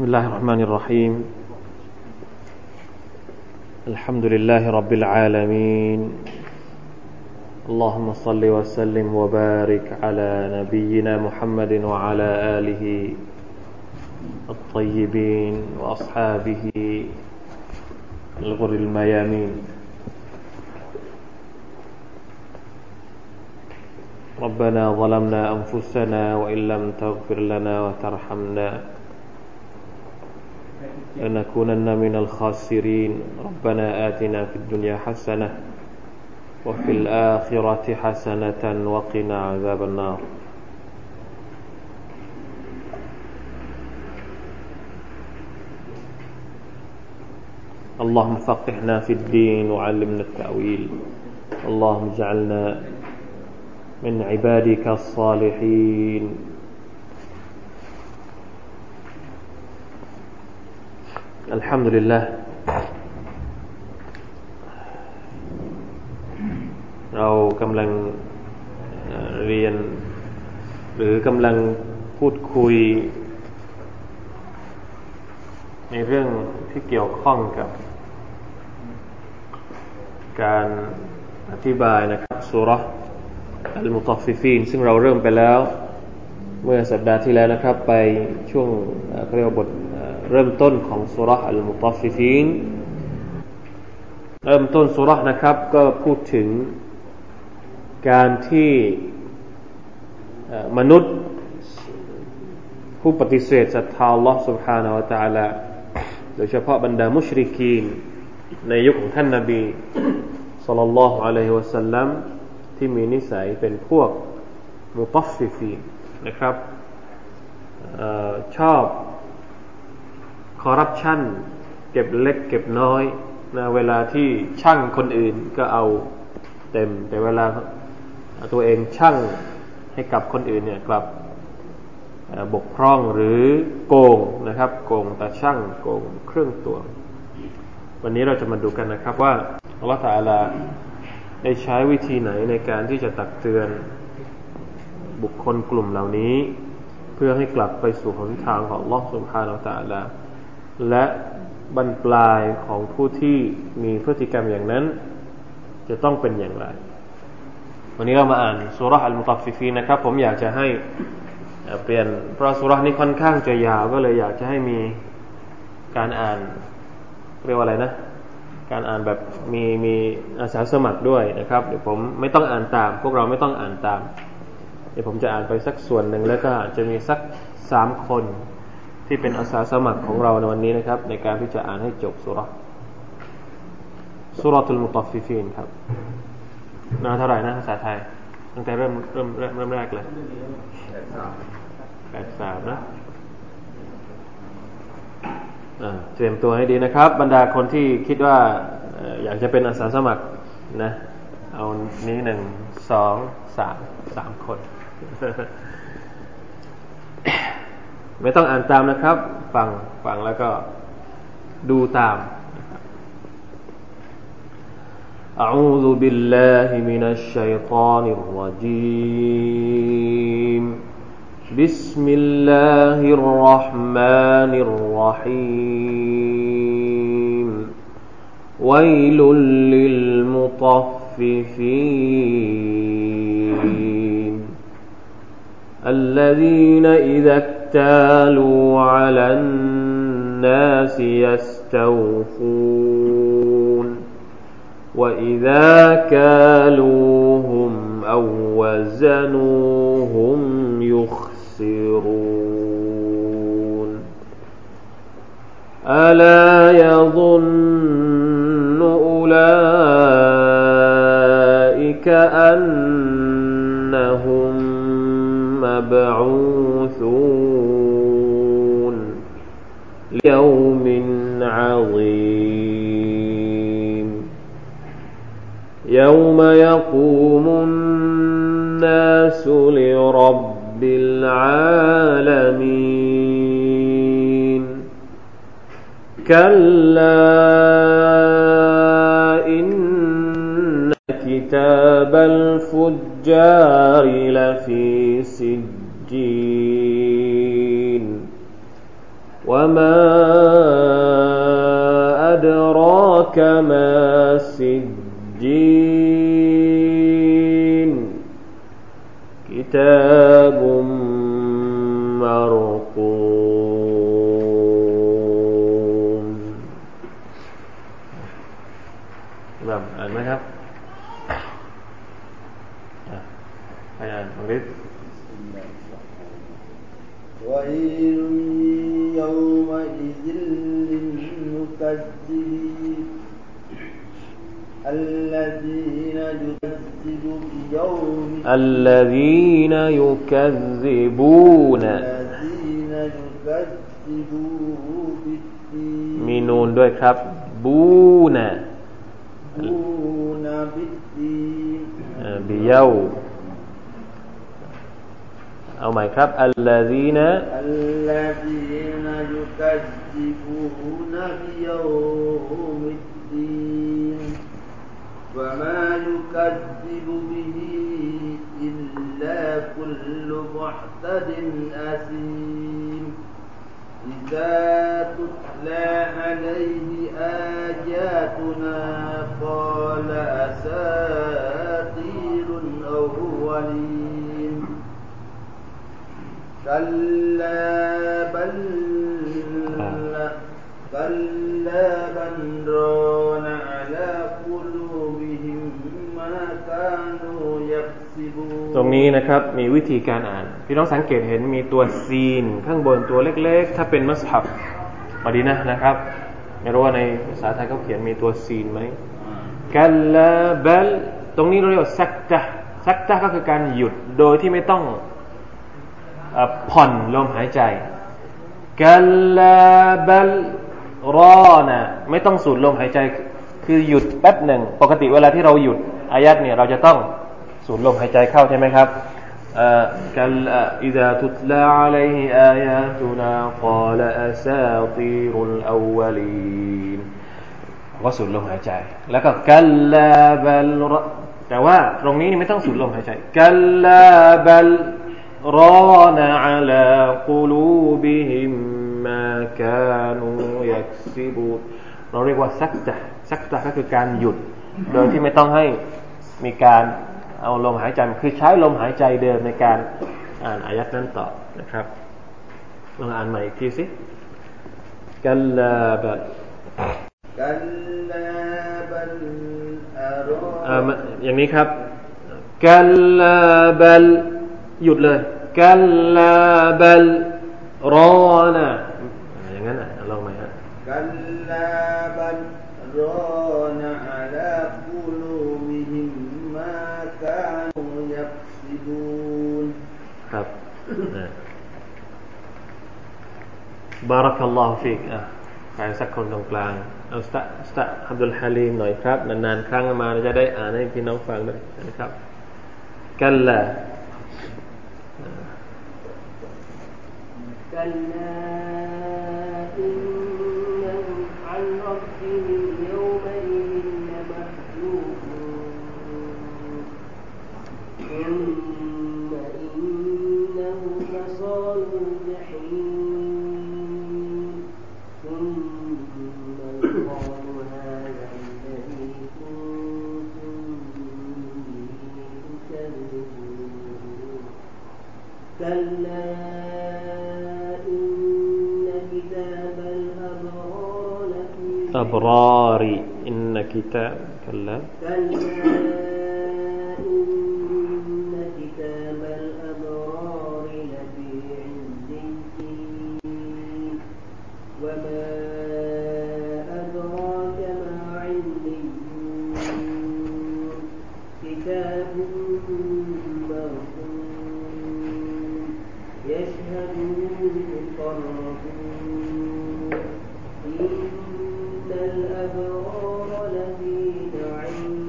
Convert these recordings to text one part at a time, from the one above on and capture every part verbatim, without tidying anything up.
بسم الله الرحمن الرحيم الحمد لله رب العالمين اللهم صل وسلم وبارك على نبينا محمد وعلى آله الطيبين وأصحابه الغر الميامين ربنا ظلمنا أنفسنا وإن لم تغفر لنا وترحمنا لنكونن من الخاسرين ربنا آتنا في الدنيا حسنة وفي الآخرة حسنة وقنا عذاب النار اللهم فقهنا في الدين وعلمنا التأويل اللهم اجعلنا من عبادك الصالحين الحمد لله เรากำลังเรียนหรือกำลังพูดคุยในเรื่องที่เกี่ยวข้องกับการอธิบายนะครับซูเราะห์อัลมุตัฟฟิฟีนซึ่งเราเริ่มไปแล้วเมื่อสัปดาห์ที่แล้วนะครับไปช่วงเขาเรียกว่าบทเริ่มต้นของซูเราะห์อัลมุตัฟฟิฟีนเริ่มต้นซูเราะห์นะครับก็พูดถึงการที่มนุษย์ผู้ปฏิเสธศรัทธาอัลเลาะห์ซุบฮานะฮูวะตะอาลาโดยเฉพาะบรรดามุชริกีนในยุคของท่านนบีศ็อลลัลลอฮุอะลัยฮิวะซัลลัมที่มีนิสัยเป็นพวกมุตัฟฟิฟีนนะครับเอ่อชอบคอร์รัปชันเก็บเล็กเก็บน้อยนะเวลาที่ช่างคนอื่นก็เอาเต็มแต่เวลาตัวเองช่างให้กับคนอื่นเนี่ยกลับบกพร่องหรือโกงนะครับโกงตาช่างโกงเครื่องตวงวันนี้เราจะมาดูกันนะครับว่าอัลเลาะห์ตะอาลาได้ใช้วิธีไหนในการที่จะตักเตือนบุคคลกลุ่มเหล่านี้เพื่อให้กลับไปสู่หนทางของอัลเลาะห์ซุบฮานะฮูวะตะอาลาและบรรปลายของผู้ที่มีพฤติกรรมอย่างนั้นจะต้องเป็นอย่างไรวันนี้เรามาอ่านซูเราะห์อัลมุตัฟฟิฟีนนะครับผมอยากจะให้เปลี่ยนเพราะซูเราะห์นี้ค่อนข้างจะยาวก็เลยอยากจะให้มีการอ่านเรียกว่าอะไรนะการอ่านแบบมีมีอาสาสมัครด้วยนะครับเดี๋ยวผมไม่ต้องอ่านตามพวกเราไม่ต้องอ่านตามเดี๋ยวผมจะอ่านไปสักส่วนหนึ่งแล้วก็จะมีสักสามคนที่เป็นอาสาสมัครของเราในวันนี้นะครับในการที่จะอ่านให้จบซูเราะห์ซูเราะห์อัลมุตัฟฟิฟีนครับหน้าเท่าไหร่นะภาษาไทยตั้งแต่เริ่มเริ่มเริ่มแรกเลยแปดสามนะเตรียมตัวให้ดีนะครับบรรดาคนที่คิดว่าอยากจะเป็นอาสาสมัครนะเอานี้หนึ่งสองสามสามคนไม่ต้องอ่านตามนะครับฟังฟังแล้วก็ดูตาม أعوذ بالله من الشيطان الرجيم بسم الله الرحمن الرحيم ويل للمطففين الذين إذا اكتالوا على الناس يستوفون وإذا كالوهم أو وزنوهم يخسرون ألا يظن أولئك أنهم مبعوثون ليوم عظيم يوم يقوم الناس لرب العالمين كلا إن كتاب الفجار لفي سجين وما أدراك ما سجين كتاب مرقوم แบบอ่านไหมครับอ่านอังกฤษ وَيْلٌ يومئذ للمكذبين الذين يكذبون بيوم الذين يكذبون الذين يكذبون بالدين มีนูนด้วยครับบูนะบูนะบิดดีเอ่อบิยาเอาใหม่ครับอัลลาซีนะอัลลาซีนะยุกัซซิบูนะบิยอมิดดีนวะมายุกัซซิบุบิฮิอิลลากุลลุมุห์ตะดินอาซีมอิซาตุตลาอะลัยฮิอาญาตุนาฟาลาอัสตีรุนอัลวะลีكلا بل كلا بل ران على قلوبهم ما كانوا يكسبون ตรงนี้นะครับมีวิธีการอ่านพี่น้องสังเกตเห็นมีตัวซีนข้างบนตัวเล็กๆถ้าเป็นมัสฮับมาดีนะนะครับไม่รู้ว่าในภาษาไทยเขาเขียนมีตัวซีนไหม كلا بل ตรงนี้เราเรียกว่าซักตะซักตะก็คือการหยุดโดยที่ไม่ต้องผ่อนลมหายใจกัลลาบัลรอนะไม่ต้องสูดลมหายใจคือหยุดแป๊บหนึ่งปกติเวลาที่เราหยุดอายัดเนี่ยเราจะต้องสูดลมหายใจเข้าใช่ไหมครับเอ่อกัลลาอิซาตุตลาอะลัยฮิอายาตุนาฟาลาอัสาตีรุลอวะลีนก็สูดลมหายใจแล้วก็กัลลาบัลรอแต่ว่าตรงนี้ไม่ต้องสูดลมหายใจกัลลาบัลران على قلوبهم ما كانوا يكسبون เราเรียกว่าซักตะซักตะก็คือการหยุดโดยที่ไม่ต้องให้มีการเอาลมหายใจคือใช้ลมหายใจเดิมในการอ่านอายัตนั้นต่อนะครับลองอ่านใหม่อีกทีสิกัลลาบัลกัลลาบัลอะรอมอย่างนี้ครับกัลลาบัลหยุดเลยกัลลาบัลรอนะอย่างนั้นอ่ะลองใหม่ฮะกัลลาบัลรอนะอะลากุลูมิฮิมมากานูยักซิดูนครับบารักัลลอฮุฟีกอ่ะใครสักคนตรงกลางเอาสตะสตะอับดุลฮาลีมหน่อยครับนานๆครั้งมาจะได้อ่านให้พี่น้องฟังด้วยนะครับกัลลาكلا إنهم عن ربهم يومئذ لمحجوبون ثم إنهم لصالو الجحيم ثم يقال هذا الذي كنتم به تكذبون كلا أبرار إن كتاب كلا إن كتاب الأبرار لفي عليين وما أدراك ما عليون كتاب مرقوم يشهده المقربون الأبرار لفي نعيم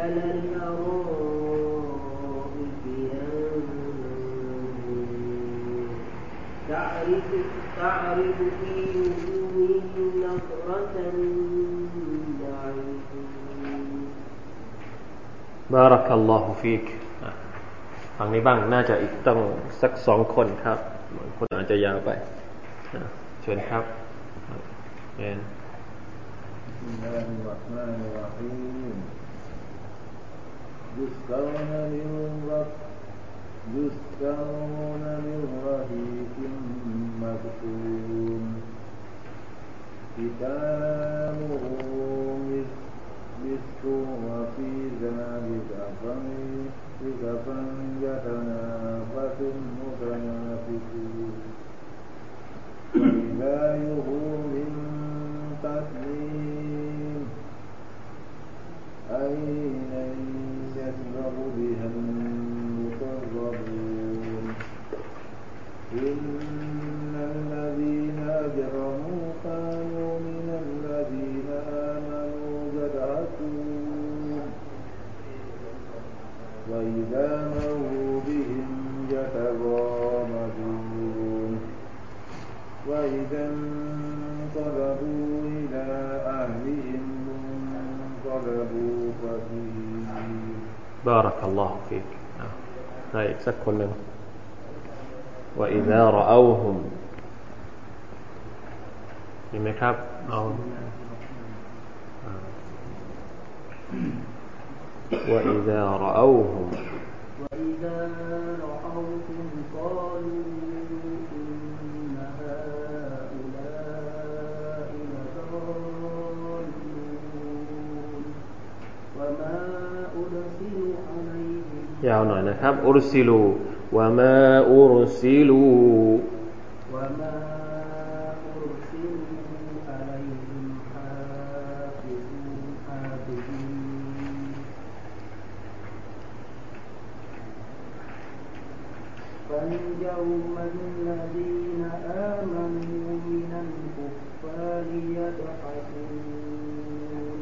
على الأرائك ينظرون تعرف في وجوههم نضرة النعيم بارك الله فيك ฟังนี้บ้างน่าจะอีกต้องสักสองคนครับคนอาจจะยาวไป เชิญครับเรียนบิสมิลลาฮิรเราะห์มานิรเราะฮีมยุสกาวนะมินร็อบยุสกาวนะมินเราะฮีมมักตูมกิตามุมิสมิสตูมะฟีซะนาบิกะฟันฟิกะฟันยะตะนาฟะตุมมุตะนาฟิกูวะยูฮูมินตัดนีมอัยนัยยัตรบุบิฮันมุตะรับบูนอินนัลลซีนอัจเราะฮูกานูมินัลลซีนอามานูกะดะตูวะอิซามาอูบิฮิมยะตะกอมะดูนวะอิซันقَلَبُوا إِلَى أَهْلِهِمْ قَلَبُوا فَقِيرٌ بارك الله فيك ให้อีกสักคนหนึ่ง وَإِذَا رَأَوْهُمْ เห็นไหมครับเอาอ่า وَإِذَا رَأَوْهُمْ وَإِذَا رَأَوْهُمْ قَالُواยาวหน่อยนะครับอุรซิลูวะมาอุรซิลูวะมาอุรซิลูอะลัยฮิมฮาฟิซูฮาบิฮีฟันยะอุมัลละดีนอามานูมินัลกุฟฟาริยะดะฮะซูน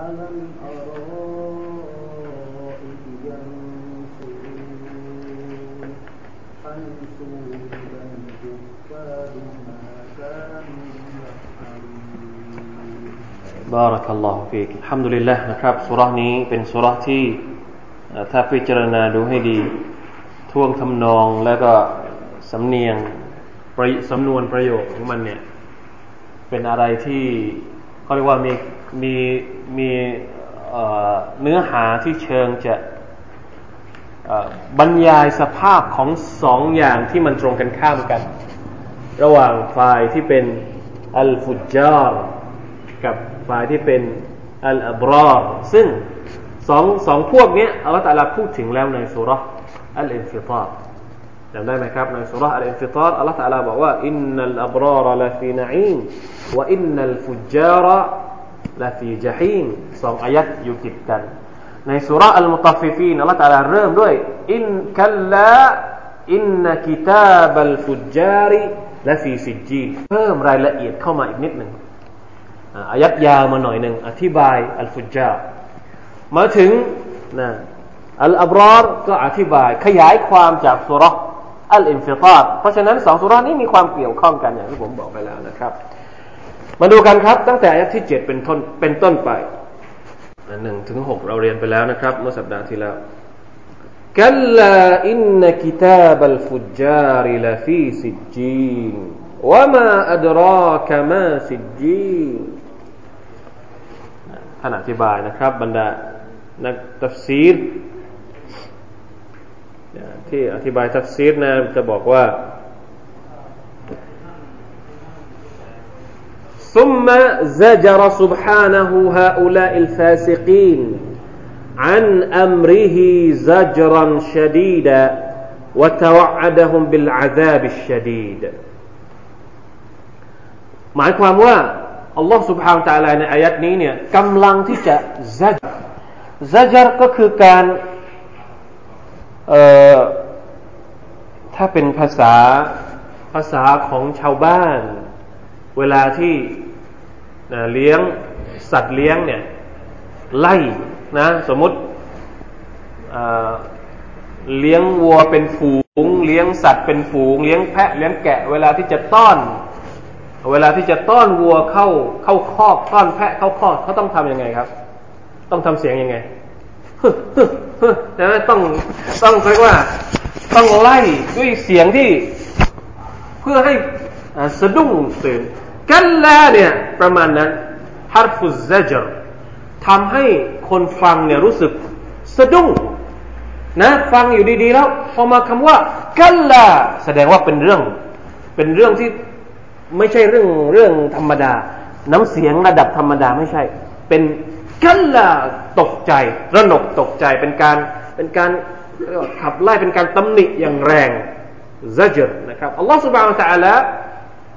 อะลัมอะรอบารักัลลอฮุฟีกอัลฮัมดุลิลลาห์นะครับซูเราะห์นี้เป็นซูเราะห์ที่ถ้าพิจารณาดูให้ดีท่วงทำนองแล้วก็สำเนียงสำนวนประโยคของมันเนี่ยเป็นอะไรที่เขาเรียกว่ามีมีมีเนื้อหาที่เชิงจะบรรยายสภาพของสองอย่างที่มันตรงกันข้ามกันระหว่างฝ่ายที่เป็นอัลฟุจญาร์กับฝ่ายที่เป็นอัลอับรอรซึ่งสองสองพวกนี้อัลลอฮฺตะอาลาพูดถึงแล้วในซูเราะห์อัลอินฟิฏาร์จำได้ไหมครับในซูเราะห์อัลอินฟิฏาร์อัลลอฮฺตะอาลาบอกว่าอินนัลอับรอรละฟีนะอีมวะอินนัลฟุจญาร์ละฟีญะฮีมสองอายะห์อยู่ติดกันในซูเราะห์อัลมุฏอฟฟิฟีนอัลลอฮฺตะอาลาเริ่มด้วยอินคัลลาอินนะกิตาบัลฟุจญาริละฟีซิจญีนเพิ่มรายละเอียดเข้ามาอีกนิดนึงอายัดยาวมาหน่อยหนึ่งอธิบายอัลฟุจญาร์มาถึงนะอัลอับรอรก็อธิบายขยายความจากซูเราะห์อัลอินฟิฏาร์เพราะฉะนั้นสองซูเราะห์นี้มีความเกี่ยวข้องกันอย่างที่ผมบอกไปแล้วนะครับมาดูกันครับตั้งแต่อายัดที่เจ็ดเป็นต้นเป็นต้นไปหนึ่งถึงหกเราเรียนไปแล้วนะครับเมื่อสัปดาห์ที่แล้วกัลลาอินนะกิตาบัลฟุจญาริละฟีซิจญีนวะมาอัดรากะมาซิจญีนท่านอธิบายนะครับบรรดานักตัฟซีรที่อธิบายตัฟซีรนะจะบอกว่าซุมมะซะจาระซุบฮานะฮูฮาอูลาอิลฟาซิกีนอันอัมริฮิซะจรันชะดีดะวะตะวะอะดะฮุมบิลอะซาบิชชะดีดหมายความว่าอัลลอฮฺ سبحانه และ تعالى ในอายัดนี้เนี่ยกำลังที่จะซัจรซัจรก็คือการเอ่อถ้าเป็นภาษาภาษาของชาวบ้านเวลาที่นะเลี้ยงสัตว์เลี้ยงเนี่ยไล่นะสมมุติเอ่อเลี้ยงวัวเป็นฝูงเลี้ยงสัตว์เป็นฝูงเลี้ยงแพะเลี้ยงแกะเวลาที่จะต้อนเวลาที่จะต้อนวัวเข้าเข้าคอกต้อนแพะเข้าคอกเขาต้องทำยังไงครับต้องทำเสียงยังไงฮึฮึฮึแต่ว่าต้องต้องเรียกว่าต้องไล่ด้วยเสียงที่เพื่อให้ สะดุ้งตื่นกัลลาเนี่ยประมาณนั้นฮาร์ฟุซซะจรทำให้คนฟังเนี่ยรู้สึกสะดุ้งนะฟังอยู่ดีๆแล้วพอมาคำว่ากัลลาแสดงว่าเป็นเรื่องเป็นเรื่องที่ไม่ใช่เรื่องเรื่องธรรมดาน้ำเสียงระดับธรรมดาไม่ใช่เป็นกัลลาตกใจระหนกตกใจเป็นการเป็นการขับไล่เป็นการตำหนิอย่างแรงซะจรนะครับอัลลอฮฺซุบฮานะฮูวะตะอาลา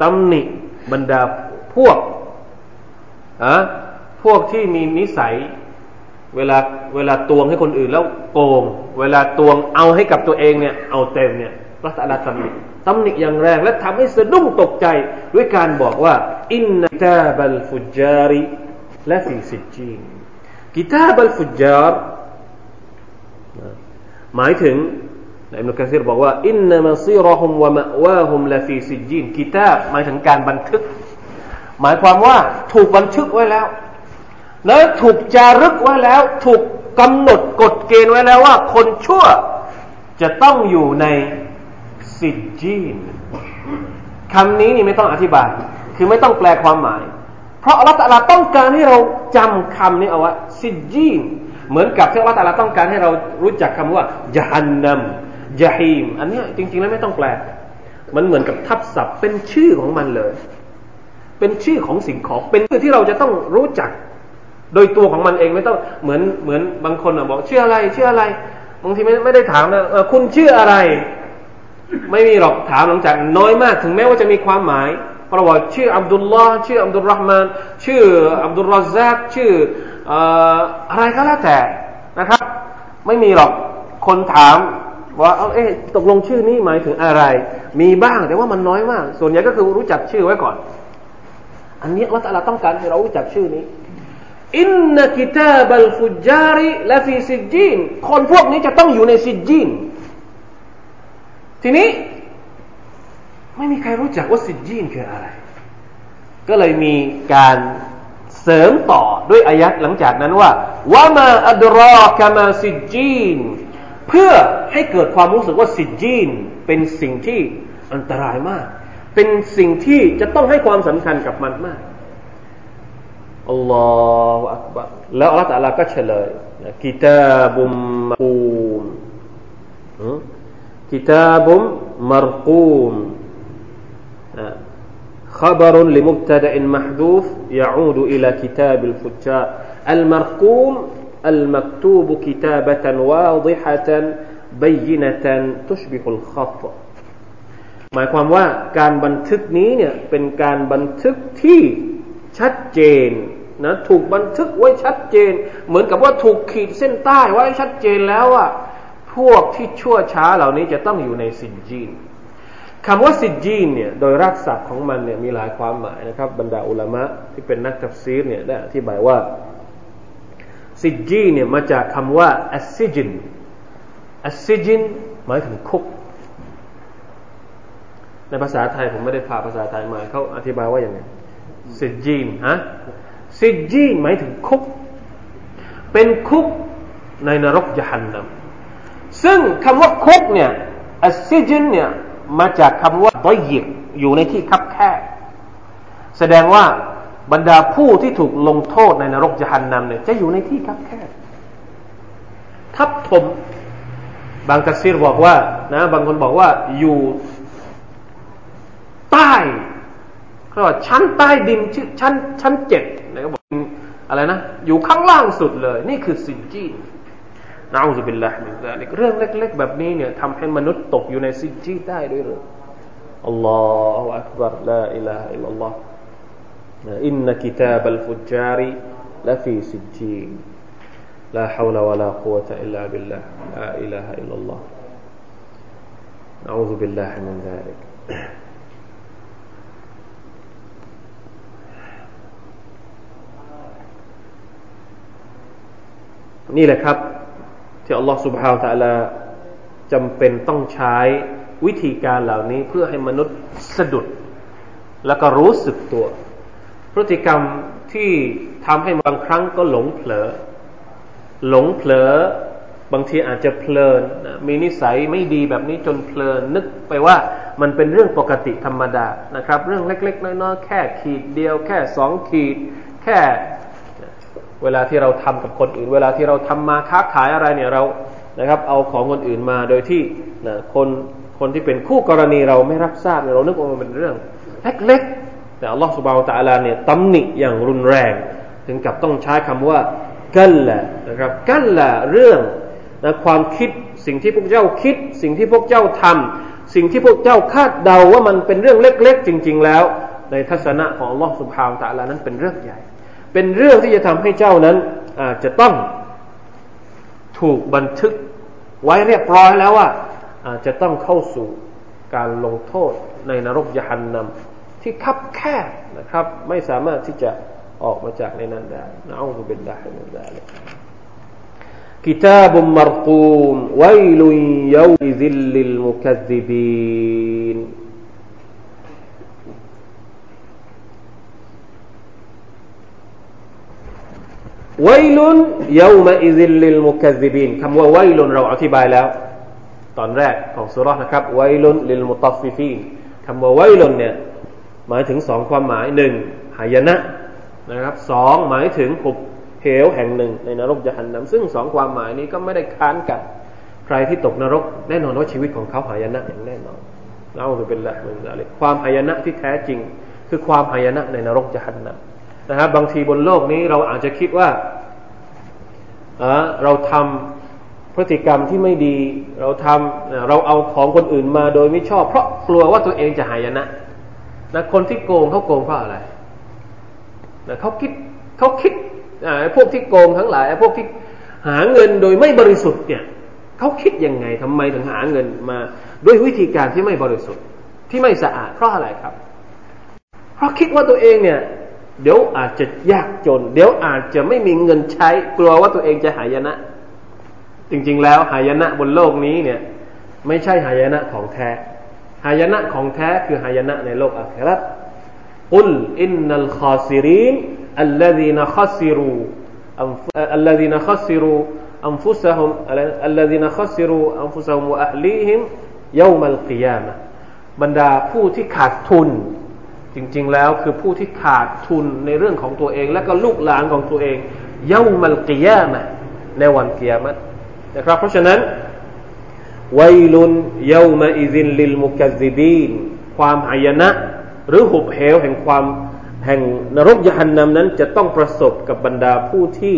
ตำหนิบรรดาพวกอะพวกที่มีนิสัยเวลาเวลาตวงให้คนอื่นแล้วโกงเวลาตวงเอาให้กับตัวเองเนี่ยเอาเต็มเนี่ยพระตะอาลาตำหนิตำหนิอย่างแรงและทำให้สะดุ้งตกใจด้วยการบอกว่าอินนะกิตาบัลฟุจจาริละฟีซิจญีนกิตาบัลฟุจจารหมายถึงอิบนุกะซีรบอกว่าอินนะมัซีรฮุมวะมะวาฮุมละฟีซิจญีนกิตาบหมายถึงการบันทึกหมายความว่าถูกบันทึกไว้แล้วและถูกจารึกไว้แล้วถูกกำหนดกฎเกณฑ์ไว้แล้วว่าคนชั่วจะต้องอยู่ในซิจญีนคำนี้นี่ไม่ต้องอธิบายคือไม่ต้องแปลความหมายเพราะอัลเลาะห์ตะอาลาต้องการให้เราจำคำนี้เอาไว้ซิจญีนเหมือนกับที่อัลเลาะห์ตะอาลาต้องการให้เรารู้จักคำว่าญะฮันนัมญะฮีมอันนี้จริงๆแล้วไม่ต้องแปลมันเหมือนกับทับศัพท์เป็นชื่อของมันเลยเป็นชื่อของสิ่งของเป็นชื่อที่เราจะต้องรู้จักโดยตัวของมันเองไม่ต้องเหมือนเหมือนบางคนบอกชื่ออะไรชื่ออะไรบางทีไม่ไม่ได้ถามนะเออคุณชื่ออะไรไม่มีหรอกถามหลังจากน้อยมากถึงแม้ว่าจะมีความหมายเพราะว่าชื่ออับดุลลอฮ์ชื่ออับดุลเราะห์มานชื่ออับดุลเราะซักชื่อเอ่ออะไรก็แล้วแต่นะครับไม่มีหรอกคนถามว่าเอ้าเอ๊ะตกลงชื่อนี้หมายถึงอะไรมีบ้างแต่ว่ามันน้อยมากส่วนใหญ่ก็คือรู้จักชื่อไว้ก่อนอันนี้อัลเลาะห์ตะอาลาต้องการให้เรารู้จักชื่อนี้อินนะกิตาบัลฟุจจาริละฟีซิจญีนคนพวกนี้จะต้องอยู่ในซิจญีนทีนี้ไม่มีใครรู้จักว่าซิจญีนคืออะไรก็เลยมีการเสริมต่อด้วยอายะห์หลังจากนั้นว่าวะมาอัดรอกะมาซิจญีนเพื่อให้เกิดความรู้สึกว่าซิจญีนเป็นสิ่งที่อันตรายมากเป็นสิ่งที่จะต้องให้ความสำคัญกับมันมากอัลลอฮฺอักบาร์แล้วอัลลอฮฺตะอาลาก็เฉลยกิตาบุมมะกูมกิตาบุมมะกูมขบารุนลิมุบตะดะอินมะห์ดูฟยะอูดอิลากิตาบิลฟุจจาร์อัลมะกูมอัลมักตูบกิตาบะตันวาฎิฮะตันบัยนะตันตุชบิฮุลขัฏหมายความว่าการบันทึกนี้เนี่ยเป็นการบันทึกที่ชัดเจนนะถูกบันทึกไว้ชัดเจนเหมือนกับว่าถูกขีดเส้นใต้ไว้ชัดเจนแล้วว่าพวกที่ชั่วช้าเหล่านี้จะต้องอยู่ในซิจญีนคำว่าซิจญีนเนี่ยโดยรากศัพท์ของมันเนี่ยมีหลายความหมายนะครับบรรดาอุลามะที่เป็นนักตัฟซีรเนี่ยได้อธิบายว่าซิจญีนเนี่ยมาจากคำว่าอัสซิจินอัสซิจินหมายถึงคุกในภาษาไทยผมไม่ได้พาภาษาไทยมาเขาอธิบายว่าอย่างไรซิจญีนฮะซิจญีนหมายถึงคุกเป็นคุกในนรกญะฮันนัมซึ่งคำว่าคุกเนี่ยอัสซิจินเนี่ยมาจากคำว่าดอยยิกอยู่ในที่คับแคบแสดงว่าบรรดาผู้ที่ถูกลงโทษในนรกญะฮันนัมเนี่ยจะอยู่ในที่คับแคบทับถมบางตัฟซีรบอกว่านะบางคนบอกว่าอยู่ใต้เขาบอกชั้นใต้ดินชื่อชั้นชั้นเจ็ดนะเขาบอกอะไรนะอยู่ข้างล่างสุดเลยนี่คือซิจญีนนะอูซุบิลลาฮ์มินซาลิกเรื่องเล็กๆแบบนี้เนี่ยทำให้มนุษย์ตกอยู่ในซิจญีนได้ด้วยหรืออัลลอฮฺอักบัรลาอิลาฮะอิลลัลลอฮ์อินนะกิตาบัลฟุจจาริละฟีซิจญีนลาฮาวลาวะลากุวะตะอิลลาบิลลาฮ์ลาอิลาฮะอิลลัลลอฮ์นะอูซุบิลลาฮ์มินซาลิกนี่แหละครับที่อัลลอฮฺซุบฮานะฮูวะตะอาลาจำเป็นต้องใช้วิธีการเหล่านี้เพื่อให้มนุษย์สะดุดแล้วก็รู้สึกตัวพฤติกรรมที่ทำให้บางครั้งก็หลงเผลอหลงเผลอบางทีอาจจะเพลินมีนิสัยไม่ดีแบบนี้จนเพลินนึกไปว่า มันเป็นเรื่องปกติธรรมดานะครับเรื่องเล็กๆน้อยๆแค่ขีดเดียวแค่สองขีดแค่เวลาที่เราทำกับคนอื่นเวลาที่เราทำมาค้าขายอะไรเนี่ยเรานะครับเอาของคนอื่นมาโดยที่นะคนคนที่เป็นคู่กรณีเราไม่รับทราบเรานึกว่ามันเป็นเรื่องเล็กๆแต่อัลลอฮฺซุบฮานะฮูวะตะอาลาเนี่ยตำหนิอย่างรุนแรงถึงกับต้องใช้คำว่ากัลละนะครับกัลละเรื่องนะความคิดสิ่งที่พวกเจ้าคิดสิ่งที่พวกเจ้าทำสิ่งที่พวกเจ้าคาดเดาว่ามันเป็นเรื่องเล็กๆจริงๆแล้วในทัศนะของอัลลอฮฺซุบฮานะฮูวะตะอาลานั้นเป็นเรื่องใหญ่เป็นเรื่องที่จะทำให้เจ้านั้นอาจจะต้องถูกบันทึกไว้เรียบร้อยแล้วว่าอาจจะต้องเข้าสู่การลงโทษในนรกยะฮันนัมที่คับแคบนะครับไม่สามารถที่จะออกมาจากในนั้นได้นะอูซุบิลลาฮิมินซาลิกกิตาบุมมัรกูมวัยลุนยะอิซิลลิลมุกัซซิบีนวัยลุนยะมะอิซิลลิลมุกัซซิบีนคำว่าวัยลุนเราอธิบายแล้วตอนแรกของซูเราะห์นะครับวัยลุนลิลมุตัฟฟิฟีนคำว่าวัยลุนเนี่ยหมายถึงสองความหมายหนึ่งหายนะนะครับสองหมายถึงหุบเหวแห่งหนึ่งในนรกยะฮันนัมซึ่งสองความหมายนี้ก็ไม่ได้ค้านกันใครที่ตกนรกแน่นอนว่าชีวิตของเขาหายนะอย่างแน่นอนเอาจะเป็นละมันอะไรความหายนะที่แท้จริงคือความหายนะในนรกยะฮันนัมนะครับบางทีบนโลกนี้เราอาจจะคิดว่าเออเราทำพฤติกรรมที่ไม่ดีเราทำเราเอาของคนอื่นมาโดยไม่ชอบเพราะกลัวว่าตัวเองจะหายนะนะคนที่โกงเขาโกงเพราะอะไรนะเขาคิดเขาคิดพวกที่โกงทั้งหลายพวกที่หาเงินโดยไม่บริสุทธิ์เนี่ยเขาคิดยังไงทำไมถึงหาเงินมาด้วยวิธีการที่ไม่บริสุทธิ์ที่ไม่สะอาดเพราะอะไรครับเพราะคิดว่าตัวเองเนี่ยเดี๋ยวอาจจะยากจนเดี๋ยวอาจจะไม่มีเงินใช้กลัวว่าตัวเองจะหายนะจริงๆแล้วหายนะบนโลกนี้เนี่ยไม่ใช่หายนะของแท้หายนะของแท้คือหายนะในโลกอาคิเราะห์กุลอินนัลคอซิรีนอัลลซีนคอซิรูอัลลซีนคอซิรูอันฟุซะฮุมอัลลซีนคอซิรูอันฟุซะฮุมวะอะห์ลีฮิมยอมัลกิยามะห์บรรดาผู้ที่ขาดทุนจริงๆแล้วคือผู้ที่ขาดทุนในเรื่องของตัวเองและก็ลูกหลานของตัวเองยอมัลกิยามะห์ในวันกิยามะห์นะครับเพราะฉะนั้นวัยลุนยอมะอิซินลิลมุกัซซิบีนความหายนะหรือหุบเหวแห่งความแห่งนรกยะฮันนัมนั้นจะต้องประสบกับบรรดาผู้ที่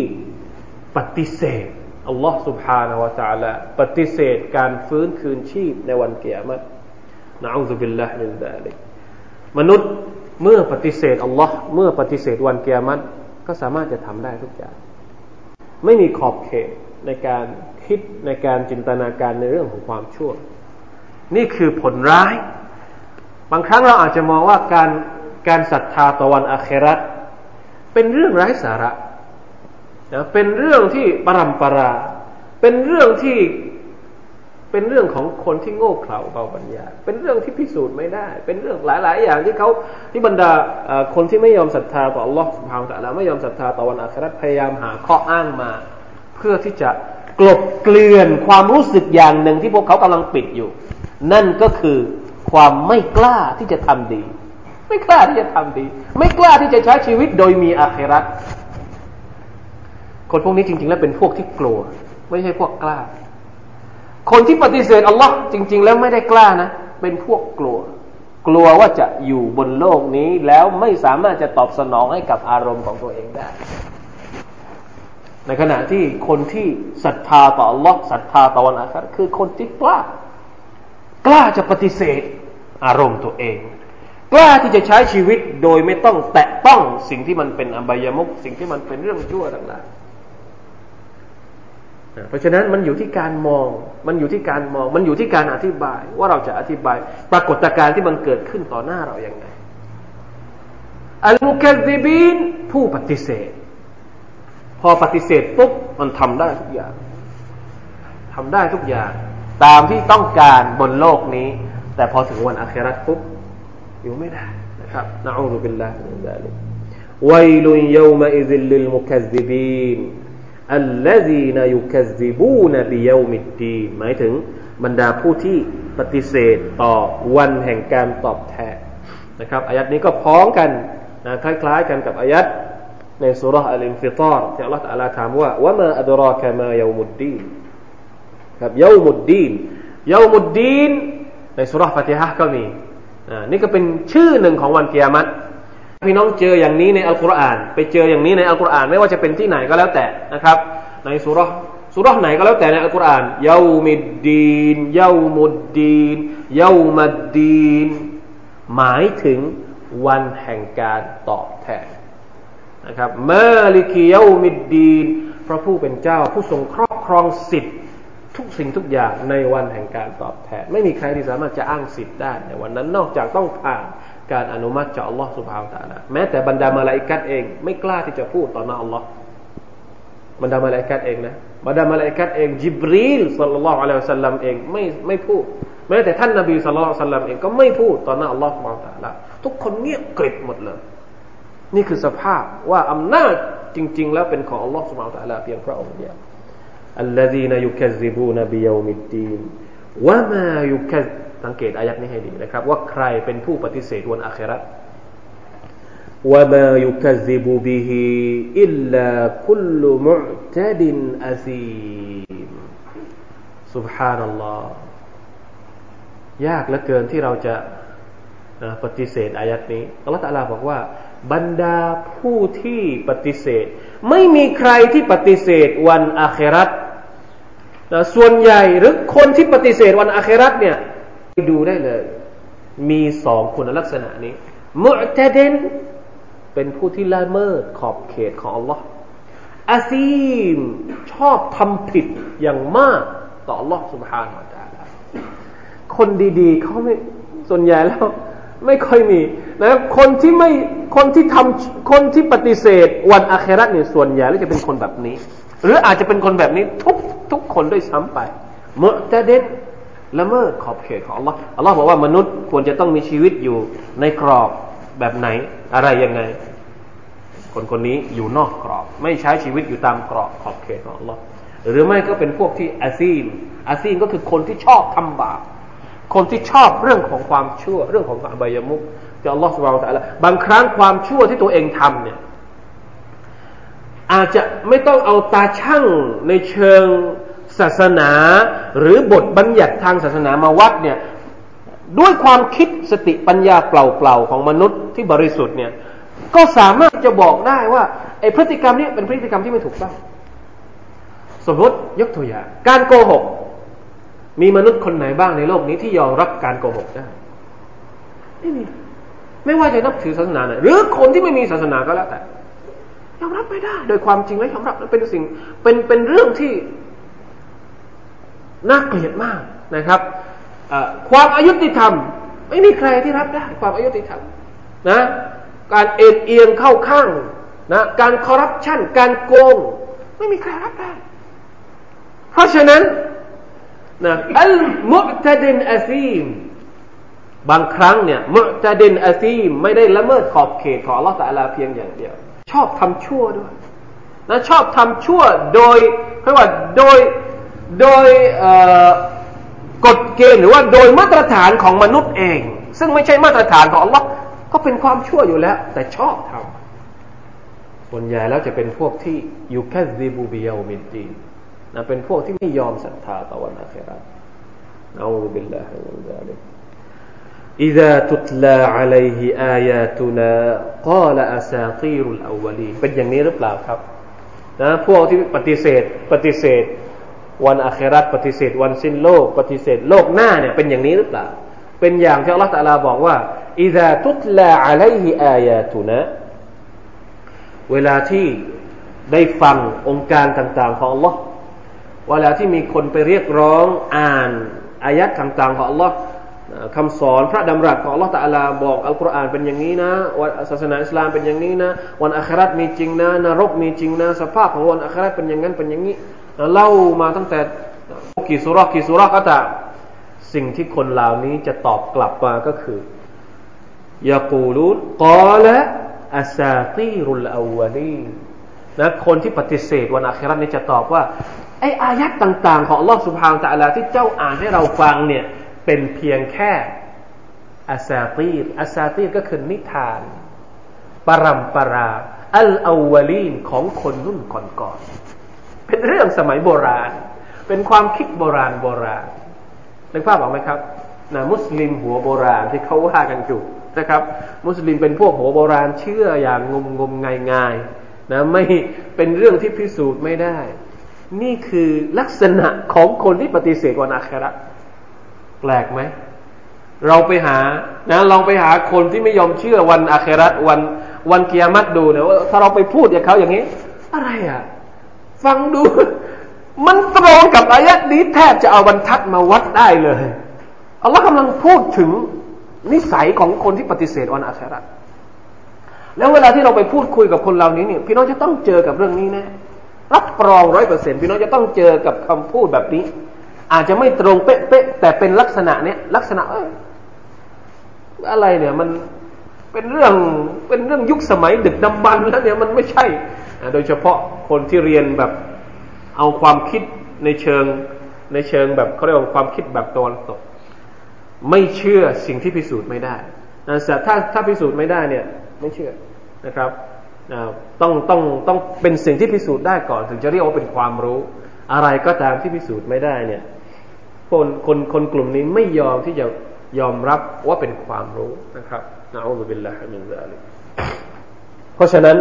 ปฏิเสธอัลลอฮฺ سبحانه และ تعالى ปฏิเสธการฟื้นคืนชีพในวันกิยามะฮ์นะอูซุบิลลาฮิมินซาลิกมนุษย์เมื่อปฏิเสธอัลลอฮฺเมื่อปฏิเสธวันกิยามะฮ์ก็สามารถจะทำได้ทุกอย่างไม่มีขอบเขตในการคิดในการจินตนาการในเรื่องของความชั่วนี่คือผลร้ายบางครั้งเราอาจจะมองว่าการการศรัทธาต่อวันอาคิเราะห์เป็นเรื่องไร้สาระนะเป็นเรื่องที่ปรำปราเป็นเรื่องที่เป็นเรื่องของคนที่โง่เขลาเบาปัญญาเป็นเรื่องที่พิสูจน์ไม่ได้เป็นเรื่องหลายๆอย่างที่เขาที่บรรดาคนที่ไม่ยอมศรัทธาต่ออัลเลาะห์ซุบฮานะฮูวะตะอาลาไม่ยอมศรัทธาต่อวันอาคิเราะห์พยายามหาข้ออ้างมาเพื่อที่จะกลบเกลื่อนความรู้สึกอย่างหนึ่งที่พวกเขากำลังปิดอยู่นั่นก็คือความไม่กล้าที่จะทำดีไม่กล้าที่จะทำดีไม่กล้าที่จะใช้ชีวิตโดยมีอาคิเราะห์คนพวกนี้จริงๆแล้วเป็นพวกที่กลัวไม่ใช่พวกกล้าคนที่ปฏิเสธอัลลอฮ์จริงๆแล้วไม่ได้กล้านะเป็นพวกกลัวกลัวว่าจะอยู่บนโลกนี้แล้วไม่สามารถจะตอบสนองให้กับอารมณ์ของตัวเองได้ในขณะที่คนที่ศรัทธาต่ออัลลอฮ์ศรัทธาต่อวันอาคิเราะห์คือคนที่กล้ากล้าจะปฏิเสธอารมณ์ตัวเองกล้าที่จะใช้ชีวิตโดยไม่ต้องแตะต้องสิ่งที่มันเป็นอบายมุขสิ่งที่มันเป็นเรื่องชั่วต่างๆเพราะฉะนั้นมันอยู่ที่การมองมันอยู่ที่การมองมันอยู่ที่การอธิบายว่าเราจะอธิบายปรากฏการณ์ที่มันเกิดขึ้นต่อหน้าเราอย่างไรอัลมุกัซซิบีนผู้ปฏิเสธพอปฏิเสธปุ๊บมันทำได้ทุกอย่างทำได้ทุกอย่างตามที่ต้องการบนโลกนี้แต่พอถึงวันอาคิเราะห์ปุ๊บอยู่ไม่ได้นะครับนะอูซุบิลลาฮิมินซาลิกวัยลุนยอมะอิซิลลิลมุกัซซิบีนอัลลซีนยุกัซซิบูนบิยอมิดดีนหมายถึง บรรดาผู้ที่ปฏิเสธต่อวันแห่งการตอบแทนนะครับอายัดนี้ก็พ้องกันนะคล้ายๆกันกับอายัดในซูเราะห์อัลอินฟิฏารที่อัลเลาะห์ตะอาลาถามว่าวะมาอัดรอกะมายามุดดีนครับยามุดดีนยามุดดีนในซูเราะห์ฟาติฮะห์ก็มีอ่านี่ก็เป็นชื่อหนึ่งของวันกิยามะห์พี่น้องเจออย่างนี้ในอัลกุรอานไปเจออย่างนี้ในอัลกุรอานไม่ว่าจะเป็นที่ไหนก็แล้วแต่นะครับในซูเราะห์ซูเราะห์ไหนก็แล้วแต่ในอัลกุรอานยามิดดีนยามุดดีนยามัดดีนหมายถึงวันแห่งการตอบแทนนะครับมาลิกิยามิดดีนพระผู้เป็นเจ้าผู้ทรงครอบครองสิทธิ์ทุกสิ่งทุกอย่างในวันแห่งการตอบแทนไม่มีใครที่สามารถจะอ้างสิทธิ์ได้ในวันนั้นนอกจากต้องผ่านการอนุมัติจากอัลลอฮฺสุบฮานตะอาลาแม้แต่บรรดามะลาอิกะฮ์เองไม่กล้าที่จะพูดต่อหน้าอัลลอฮฺบรรดามะลาอิกะฮ์เองนะบรรดามะลาอิกะฮ์เองญิบรีลศ็อลลัลลอฮุอะลัยฮิวะซัลลัมเองไม่ไม่พูดแม้แต่ท่านนบีศ็อลลัลลอฮุอะลัยฮิวะซัลลัมเองก็ไม่พูดต่อหน้าอัลลอฮฺสุบฮานตะอาลาทุกคนเงียบกริบหมดเลยนี่คือสภาพว่าอำนาจจริงๆแล้วเป็นของอัลลอฮฺสุบฮานตะอาลาเพียงพระองค์เดียวالذين يكذبون بيوم الدين وما يكذب สังเกตอายัดนี้ให้ดีนะครับว่าใครเป็นผู้ปฏิเสธวันอาคิเราะห์ وما يكذب به إلا كل معتد أثيم سبحان الله ยากเหลือเกินที่เราจะปฏิเสธอายัดนี้อัลเลาะห์ตะอาลาบอกว่าบรรดาผู้ที่ปฏิเสธไม่มีใครที่ปฏิเสธวันอาคิเราะห์นะส่วนใหญ่หรือคนที่ปฏิเสธวันอาคิเราะห์เนี่ยดูได้เลยมีสองคุณลักษณะนี้มุอ์ตะดินเป็นผู้ที่ละเมิดขอบเขตของอัลลอฮ์อาซีมชอบทำผิดอย่างมากต่ออัลลอฮ์ซุบฮานะฮูวะตะอาลาคนดีๆเขาไม่ส่วนใหญ่แล้วไม่ค่อยมีนะคนที่ไม่คนที่ทำคนที่ปฏิเสธวันอาคิเราะห์เนี่ยส่วนใหญ่แล้วจะเป็นคนแบบนี้หรืออาจจะเป็นคนแบบนี้ทุกทุกคนด้วยซ้ำไปมุอ์ตะดินละเมิดขอบเขตของอัลลอฮ์อัลลอฮ์บอกว่ามนุษย์ควรจะต้องมีชีวิตอยู่ในกรอบแบบไหนอะไรยังไงคนคนนี้อยู่นอกกรอบไม่ใช้ชีวิตอยู่ตามกรอบขอบเขตของอัลลอฮ์หรือไม่ก็เป็นพวกที่อาซีมอาซีมก็คือคนที่ชอบทำบาปคนที่ชอบเรื่องของความชั่วเรื่องของอบายมุขที่อัลลอฮฺซุบฮานะฮูวะตะอาลาบางครั้งความชั่วที่ตัวเองทำเนี่ยอาจจะไม่ต้องเอาตาชั่งในเชิงศาสนาหรือบทบัญญัติทางศาสนามาวัดเนี่ยด้วยความคิดสติปัญญาเปล่าๆของมนุษย์ที่บริสุทธิ์เนี่ยก็สามารถจะบอกได้ว่าไอ้พฤติกรรมนี้เป็นพฤติกรรมที่ไม่ถูกต้องสมมติยกตัวอย่างการโกหกมีมนุษย์คนไหนบ้างในโลกนี้ที่ยอมรับการโกหกได้ไม่มีไม่ว่าจะนับถือศาสนาไหนหรือคนที่ไม่มีศาสนาก็แล้วแต่ยอมรับไม่ได้โดยความจริงและยอมรับนั้นเป็นสิ่งเป็นเป็นเรื่องที่น่าเกลียดมากนะครับความอยุติธรรมไม่มีใครที่รับได้ความอยุติธรรมนะการเอ็นเอียงเข้าข้างนะการคอร์รัปชันการโกงไม่มีใครรับได้เพราะฉะนั้นนะอัลมุอ์ตะดินอาซีมบางครั้งเนี่ยมุอ์ตะดินอาซีมไม่ได้ละเมิดขอบเขตของอัลเลาะห์ตะอาลาเพียงอย่างเดียวชอบทำชั่วด้วยนะชอบทำชั่วโดยเรียกว่าโดยโดยกฎเกณฑ์หรือว่าโดยมาตรฐานของมนุษย์เองซึ่งไม่ใช่มาตรฐานของอัลเลาะห์ก็เป็นความชั่วอยู่แล้วแต่ชอบทำส่วนใหญ่แล้วจะเป็นพวกที่ยุกัซซิบูบิยามิดดีนนะเป็นพวกที่ไม่ยอมศรัทธาต่อวันอาคิเราะห์นะอูบิลลาฮิมินซาลิกอิซาตุตลาอะลัยฮิอายาตุนาฆอลาอะซาตีรุลอวัลีนเป็นอย่างนี้หรือเปล่าครับนะพวกที่ปฏิเสธปฏิเสธวันอาคิเราะห์ปฏิเสธวันสิ้นโลกปฏิเสธโลกหน้าเนี่ยเป็นอย่างนี้หรือเปล่าเป็นอย่างที่อัลเลาะห์ตะอาลาบอกว่าอิซาตุตลาอะลัยฮิอายาตุนาเวลาที่ได้ฟังองค์การต่างๆของอัลเลาะห์เวลาที่มีคนไปเรียกร้องอ่านอายัดต่างๆของอัลลอฮ์คำสอนพระดำรัสของอัลลอฮ์ตะอาลาบอกอัลกุรอานเป็นอย่างนี้นะวันศาสนาอิสลามเป็นอย่างนี้นะวันอาคิเราะห์มีจริงนะนรกมีจริงนะสภาพของวันอาคิเราะห์เป็นอย่างนั้นเป็นอย่างนี้เล่ามาตั้งแต่กี่ซูเราะห์กี่ซูเราะห์ก็ตามสิ่งที่คนเหล่านี้จะตอบกลับมาก็คือยะกูลูนกอละอัสซาตีรุลอวัลีนนะคนที่ปฏิเสธวันอาคิเราะห์นี่จะตอบว่า ไอ้อายัดต่างๆของอัลลอฮฺซุบฮานะฮูวะตะอาลาที่เจ้าอ่านให้เราฟังเนี่ยเป็นเพียงแค่อาซาตีรอาซาตีรก็คือนิทานปรัมปราอัลอวัลีนของคนรุ่นก่อนๆเป็นเรื่องสมัยโบราณเป็นความคิดโบราณโบราณนึกภาพออกไหมครับนะมุสลิมหัวโบราณที่เขาว่ากันอยู่นะครับมุสลิมเป็นพวกหัวโบราณเชื่ออย่างงมงมงายงายนะไม่เป็นเรื่องที่พิสูจน์ไม่ได้นี่คือลักษณะของคนที่ปฏิเสธวันอาคิเราะห์แปลกไหมเราไปหานะลองไปหาคนที่ไม่ยอมเชื่อวันอาคิเราะห์วันวันกิยามะฮ์ดูนะว่าถ้าเราไปพูดกับเขาอย่างนี้อะไรอ่ะฟังดูมันตรงกับอายะห์นี้แทบจะเอาบรรทัดมาวัดได้เลยอัลลอฮ์กำลังพูดถึงนิสัยของคนที่ปฏิเสธวันอาคิเราะห์แล้วเวลาที่เราไปพูดคุยกับคนเหล่านี้เนี่ยพี่น้องจะต้องเจอกับเรื่องนี้แน่รับรอง ร้อยเปอร์เซ็นต์ พี่น้องจะต้องเจอกับคำพูดแบบนี้อาจจะไม่ตรงเป๊ะๆแต่เป็นลักษณะเนี้ยลักษณะเอ้ยอะไรเนี่ยมันเป็นเรื่องเป็นเรื่องยุคสมัยดึกดำบรรพ์แล้วเนี่ยมันไม่ใช่โดยเฉพาะคนที่เรียนแบบเอาความคิดในเชิงในเชิงแบบเขาเรียกว่าความคิดแบบตะวันตกไม่เชื่อสิ่งที่พิสูจน์ไม่ได้นะถ้าถ้าพิสูจน์ไม่ได้เนี่ยไม่เชื่อนะครับต้องต้องต้องเป็นสิ่งที่พิสูจน์ได้ก่อนถึงจะเรียกว่าเป็นความรู้อะไรก็ตามที่พิสูจน์ไม่ได้เนี่ยคนคนคนกลุ่มนี้ไม่ยอมที่จะยอมรับว่าเป็นความรู้นะครับนะอูซุบิลลาฮิมินซาลิกเพราะฉะนั้น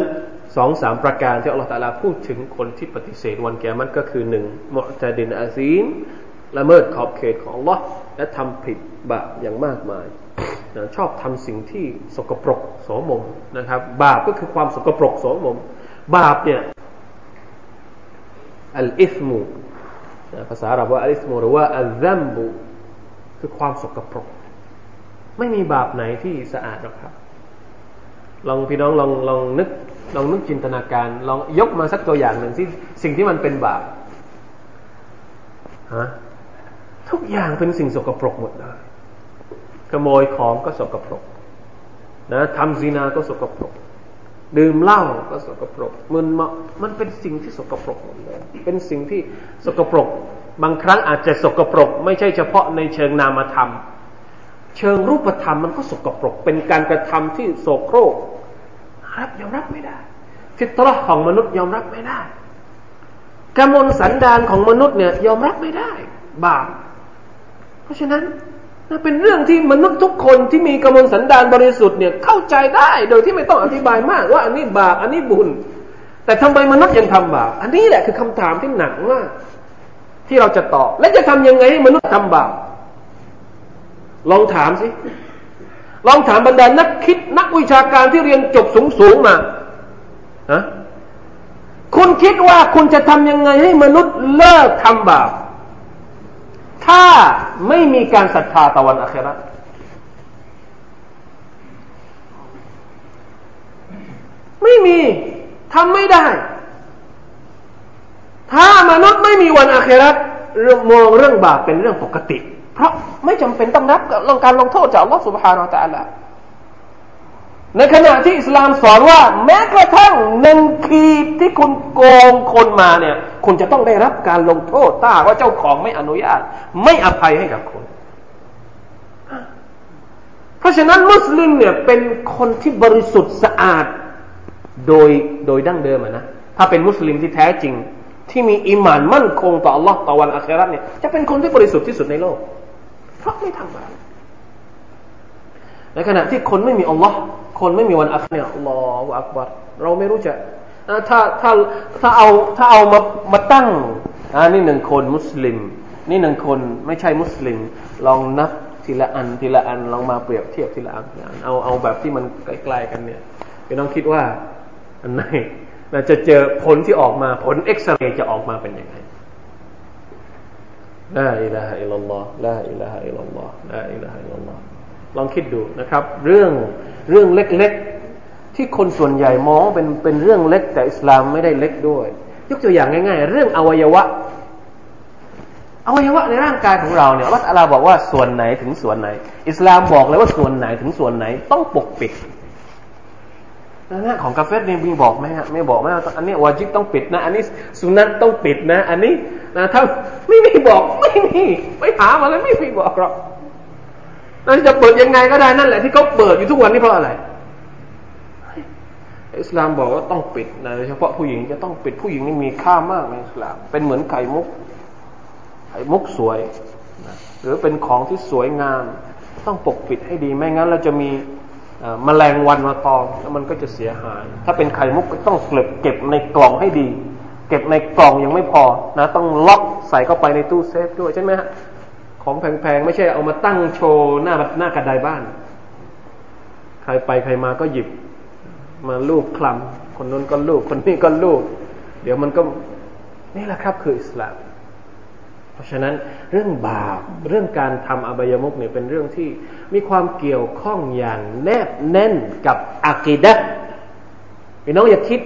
สองถึงสาม ประการที่อัลเลาะห์ตะอาลาพูดถึงคนที่ปฏิเสธวันกิยามะฮ์ก็คือหนึ่งมุอ์ตะดินอาซีมละเมิดขอบเขตของอัลเลาะห์และทำผิดบาปอย่างมากมายนะชอบทำสิ่งที่สกปรกโสมมนะครับบาปก็คือความสกปรกโสมมบาปเนี่ยอัลอิษมุภาษาอาหรับว่าอัลอิษมุหรือว่าอัลซัมบุคือความสกปรกไม่มีบาปไหนที่สะอาดหรอกครับลองพี่น้องลองลองนึกลองนึกจินตนาการลองยกมาสักตัวอย่างหนึ่งที่สิ่งที่มันเป็นบาปฮะทุกอย่างเป็นสิ่งสกปรกหมดเลยขโมยของก็สกปรกนะทำซินาก็สกปรกดื่มเหล้าก็สกปรกมันมันเป็นสิ่งที่สกปรกหมดเลยเป็นสิ่งที่สกปรกบางครั้งอาจจะสกปรกไม่ใช่เฉพาะในเชิงนามธรรมเชิงรูปธรรมมันก็สกปรกเป็นการกระทำที่โสโครกครับยอมรับไม่ได้ฟิตเราะห์ของมนุษย์ยอมรับไม่ได้กมลสันดานของมนุษย์เนี่ยยอมรับไม่ได้บาปเพราะฉะนั้นนั่นเป็นเรื่องที่มนุษย์ทุกคนที่มีกมลสันดานบริสุทธิ์เนี่ยเข้าใจได้โดยที่ไม่ต้องอธิบายมากว่าอันนี้บาปอันนี้บุญแต่ทำไมมนุษย์ยังทำบาปอันนี้แหละคือคำถามที่หนักมากที่เราจะตอบและจะทำยังไงให้มนุษย์ทำบาปลองถามสิลองถามบรรดานักคิดนักวิชาการที่เรียนจบสูงๆมานะคุณคิดว่าคุณจะทำยังไงให้มนุษย์เลิกทำบาปถ้าไม่มีการศรัทธาต่อวันอาคิเราะห์ไม่มีทำไม่ได้ถ้ามนุษย์ไม่มีวันอาคิเราะห์มองเรื่องบาปเป็นเรื่องปกติเพราะไม่จำเป็นต้องรับการลงโทษจากอัลลอฮฺ سبحانه และ تعالى ในขณะที่อิสลามสอนว่าแม้กระทั่งหนึ่งขีดที่คุณโกงคนมาเนี่ยคุณจะต้องได้รับการลงโทษถ้าว่าเจ้าของไม่อนุญาตไม่อภัยให้กับคุณเพราะฉะนั้นมุสลิมเนี่ยเป็นคนที่บริสุทธิ์สะอาดโดยโดยดั้งเดิมนะถ้าเป็นมุสลิมที่แท้จริงที่มีอีหม่านมั่นคงต่ออัลลอฮฺต่อวันอาคิเราะห์เนี่ยจะเป็นคนที่บริสุทธิ์ที่สุดในโลกเพราะไม่ทำบาปในขณะที่คนไม่มีอัลลอฮ์คนไม่มีวันอาคิเราะห์อัลลอฮุอักบัรเราไม่รู้จะถ้าถ้าถ้าเอาถ้าเอามามาตั้งอ่านี่หนึ่งคนมุสลิมนี่หนึ่งคนไม่ใช่มุสลิมลองนับทีละอันทีละอันลองมาเปรียบเทียบทีละอันเอาเอาแบบที่มันใกล้ๆกันเนี่ยพี่น้องคิดว่าอันไหนเราจะเจอผลที่ออกมาผลเอ็กซเรย์จะออกมาเป็นยังไงลาอิลาฮะอิลลัลลอฮ์ลาอิลาฮะอิลลัลลอฮ์ลาอิลาฮะอิลลัลลอฮ์ลองคิดดูนะครับเรื่องเรื่องเล็กๆที่คนส่วนใหญ่มองเป็นเป็นเรื่องเล็กแต่อิสลามไม่ได้เล็กด้วยยกตัวอย่างง่ายๆเรื่องอวัยวะอวัยวะในร่างกายของเราเนี่ยอัลเลาะห์ตะอาลาบอกว่าส่วนไหนถึงส่วนไหนอิสลามบอกเลยว่าส่วนไหนถึงส่วนไหนต้องปกปิด แล้วหน้าของกาเฟสเนี่ยมีบอกไหมฮะไม่บอกไหมอันนี้วาญิบต้องปิดนะอันนี้สุนัตต้องปิดนะอันนี้นะถ้าไม่มีบอกไม่มีไปหามาแล้วไม่มีบอกหรอกเราจะเปิดยังไงก็ได้นั่นแหละที่เขาเปิดอยู่ทุกวันนี้เพราะอะไรอิสลามบอกว่าต้องปิดนะโดยเฉพาะผู้หญิงจะต้องปิดผู้หญิงนี่มีค่ามากในอิสลามเป็นเหมือนไข่มุกไข่มุกสวยนะหรือเป็นของที่สวยงามต้องปกปิดให้ดีไม่งั้นเราจะมีแมลงวันมาตอมแล้วมันก็จะเสียหายถ้าเป็นไข่มุกก็ต้องเก็บในกล่องให้ดีเก็บในกล่องยังไม่พอนะต้องล็อกใส่เข้าไปในตู้เซฟด้วยใช่ไหมฮะของแพงๆไม่ใช่เอามาตั้งโชว์หน้าหน้ากระไดบ้านใครไปใครมาก็หยิบมาลูบคลำคนนู้นก็ลูบคนนี้ก็ลูบเดี๋ยวมันก็นี่แหละครับคืออิสลามเพราะฉะนั้นเรื่องบาปเรื่องการทำอบายมุขเนี่ยเป็นเรื่องที่มีความเกี่ยวข้องอย่างแนบแน่นกับอะกีดะห์พี่น้องอย่าคิด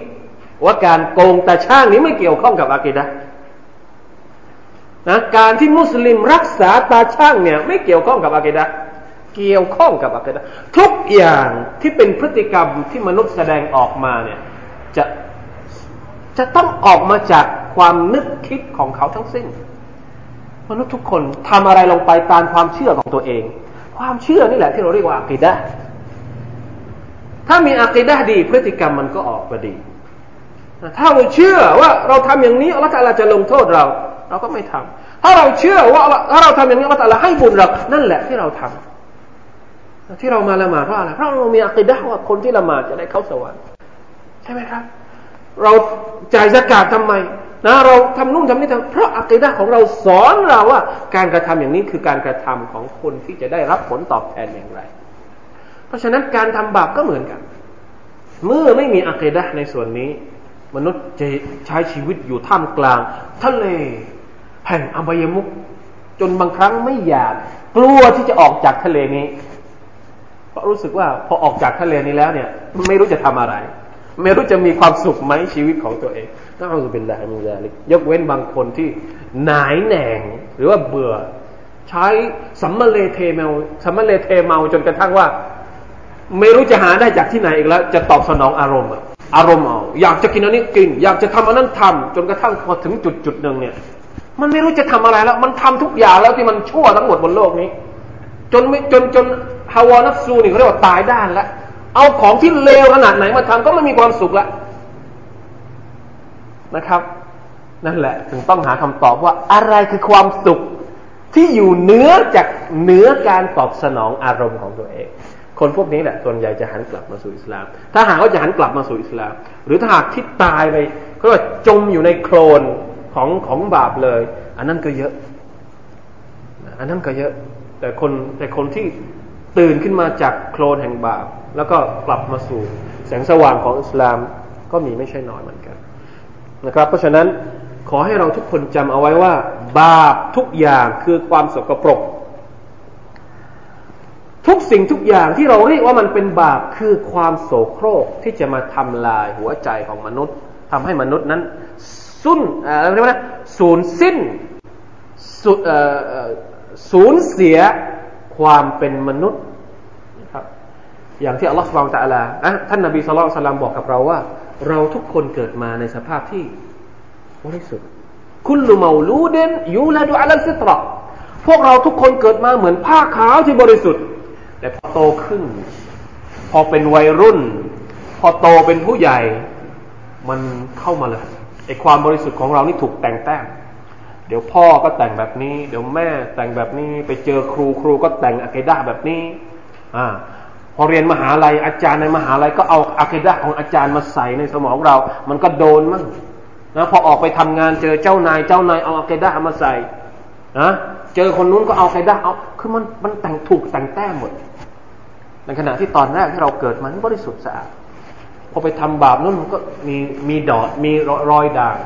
ว่าการโกงตาช่างนี้ไม่เกี่ยวข้องกับอะกีดะห์นะการที่มุสลิมรักษาตาช่างเนี่ยไม่เกี่ยวข้องกับอะกีดะห์เกี่ยวข้องกับอะกีดะห์ทุกอย่างที่เป็นพฤติกรรมที่มนุษย์แสดงออกมาเนี่ยจะจะต้องออกมาจากความนึกคิดของเขาทั้งสิ้นมนุษย์ทุกคนทำอะไรลงไปตามความเชื่อของตัวเองความเชื่อนี่แหละที่เราเรียกว่าอะกีดะห์ถ้ามีอะกีดะห์ดีพฤติกรรมมันก็ออกมาดีถ้าเราเชื่อว่าเราทำอย่างนี้อัลเลาะห์ตะอาลาจะลงโทษเราเราก็ไม่ทำถ้าเราเชื่อว่าถ้าเราทำอย่างนี้อัลเลาะห์ตะอาลาให้บุญเรานั่นแหละที่เราทำที่เรามาละหมาดเพราะอะไรเพราะเรามีอะกีดะห์ว่าคนที่ละหมาดจะได้เข้าสวรรค์ใช่ไหมครับเราจ่ายซะกาตทำไมนะเราทำนู่นทำนี่ทำเพราะอะกีดะห์ของเราสอนเราว่าการกระทำอย่างนี้คือการกระทำของคนที่จะได้รับผลตอบแทนอย่างไรเพราะฉะนั้นการทำบาปก็เหมือนกันเมื่อไม่มีอะกีดะห์ในส่วนนี้มนุษย์จะใช้ชีวิตอยู่ท่ามกลางทะเลแห่งอบายมุขจนบางครั้งไม่อยากกลัวที่จะออกจากทะเลนี้เพราะรู้สึกว่าพอออกจากทะเลนี้แล้วเนี่ยไม่รู้จะทำอะไรไม่รู้จะมีความสุขไหมชีวิตของตัวเองนะอูซุบิลลาฮิมินซาลิกยกเว้นบางคนที่หน่ายแหน่งหรือว่าเบื่อใช้สัมมะเลเทเมาสัมมะเลเทเมาจนกระทั่งว่าไม่รู้จะหาได้จากที่ไหนอีกแล้วจะตอบสนองอารมณ์อารมณ์เอาอยากจะกินอันนี้กินอยากจะทำอันนั้นทำจนกระทั่งพอถึงจุดจุดนึงเนี่ยมันไม่รู้จะทำอะไรแล้วมันทำทุกอย่างแล้วที่มันชั่วทั้งหมดบนโลกนี้จนจนจนฮาวานัฟซูนี่เขาเรียกว่าตายด้านแล้วเอาของที่เลวขนาดไหนมาทำก็ไม่มีความสุขแล้วนะครับนั่นแหละถึงต้องหาคำตอบว่าอะไรคือความสุขที่อยู่เหนือจากเหนือการตอบสนองอารมณ์ของตัวเองคนพวกนี้แหละส่วนใหญ่จะหันกลับมาสู่อิสลามถ้าหากว่าจะหันกลับมาสู่อิสลามหรือถ้าหากที่ตายไปเขาเรียกว่าจมอยู่ในโคลนของของบาปเลยอันนั้นก็เยอะอันนั้นก็เยอะแต่คนแต่คนที่ตื่นขึ้นมาจากโคลนแห่งบาปแล้วก็กลับมาสู่แสงสว่างของอิสลามก็มีไม่ใช่น้อยเหมือนกันนะครับเพราะฉะนั้นขอให้เราทุกคนจำเอาไว้ว่าบาปทุกอย่างคือความสกปรกทุกสิ่งทุกอย่างที่เราเรียกว่ามันเป็นบาปคือความโสโครกที่จะมาทำลายหัวใจของมนุษย์ทำให้มนุษย์นั้นสุนอะไรวะนะสูญสิ้นสูญเสียความเป็นมนุษย์นะครับอย่างที่อัลลอฮฺซุบฮานะฮูวะตะอาลาอะท่านนบีศ็อลลัลลอฮุอะลัยฮิวะซัลลัมบอกกับเราว่าเราทุกคนเกิดมาในสภาพที่บริสุทธิ์คุลลุเมาลูดินยูละดูอะลัลฟิตเราะห์พวกเราทุกคนเกิดมาเหมือนผ้าขาวที่บริสุทธิ์แต่พอโตขึ้นพอเป็นวัยรุ่นพอโตเป็นผู้ใหญ่มันเข้ามาเลยไอ้ความบริสุทธิ์ของเรานี่ถูกแต่งแต้มเดี๋ยวพ่อก็แต่งแบบนี้เดี๋ยวแม่แต่งแบบนี้ไปเจอครูครูก็แต่งอะกีดะห์แบบนี้อ่าพอเรียนมหาลัยอาจารย์ในมหาลัยก็เอาอะกีดะห์ของอาจารย์มาใส่ในสมองเรามันก็โดนมั่งนะพอออกไปทำงานเจอเจ้านายเจ้านายเอาอะกีดะห์มาใส่นะเจอคนนู้นก็เอาอะกีดะห์เอาคือมันมันแต่งถูกแต่งแต้มหมดในขณะที่ตอนแรกที่เราเกิดมานี่บริสุทธิ์สะอาดพอไปทำบาปนั้นมันก็มีมีดอดมีรอยด่าง